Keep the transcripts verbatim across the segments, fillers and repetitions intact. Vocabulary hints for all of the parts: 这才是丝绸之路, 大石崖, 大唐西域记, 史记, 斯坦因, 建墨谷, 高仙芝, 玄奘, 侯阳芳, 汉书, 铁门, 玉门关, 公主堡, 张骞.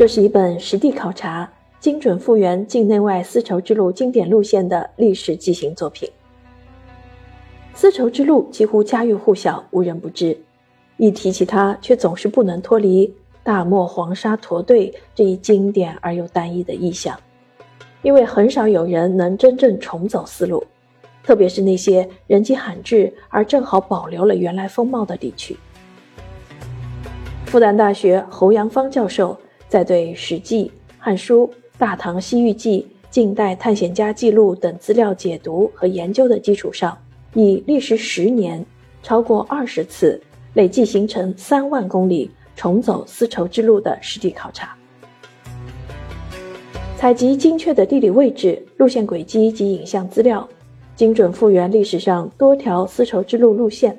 这是一本实地考察、精准复原境内外丝绸之路经典路线的历史纪行作品。丝绸之路几乎家喻户晓，无人不知，一提起它，却总是不能脱离大漠黄沙驼队这一经典而又单一的意象，因为很少有人能真正重走丝路，特别是那些人迹罕至而正好保留了原来风貌的地区。复旦大学侯阳芳教授在对《史记》《汉书》《大唐西域记》《近代探险家记录》等资料解读和研究的基础上，以历时十年、超过二十次，累计形成三万公里重走丝绸之路的实地考察，采集精确的地理位置、路线轨迹及影像资料，精准复原历史上多条丝绸之路路线，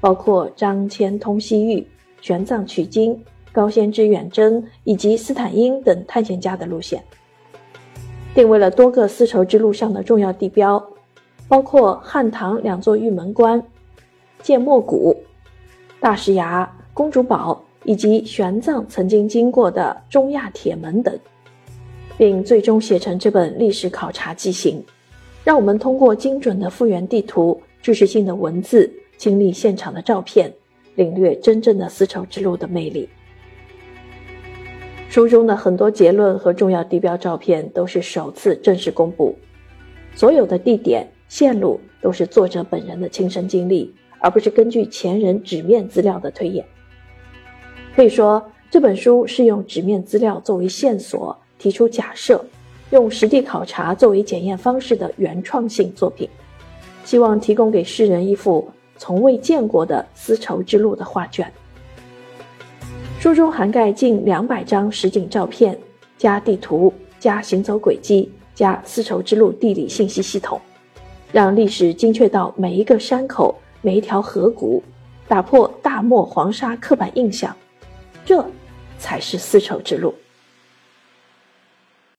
包括张骞通西域、玄奘取经、高仙芝远征以及斯坦因等探险家的路线，定位了多个丝绸之路上的重要地标，包括汉唐两座玉门关、建墨谷、大石崖、公主堡以及玄奘曾经经过的中亚铁门等，并最终写成这本历史考察纪行，让我们通过精准的复原地图、知识性的文字、亲历现场的照片，领略真正的丝绸之路的魅力。书中的很多结论和重要地标照片都是首次正式公布，所有的地点、线路都是作者本人的亲身经历，而不是根据前人纸面资料的推演。可以说，这本书是用纸面资料作为线索，提出假设，用实地考察作为检验方式的原创性作品，希望提供给世人一幅从未见过的丝绸之路的画卷。书中涵盖近两百张实景照片，加地图，加行走轨迹，加丝绸之路地理信息系统，让历史精确到每一个山口、每一条河谷，打破大漠黄沙刻板印象。这才是丝绸之路。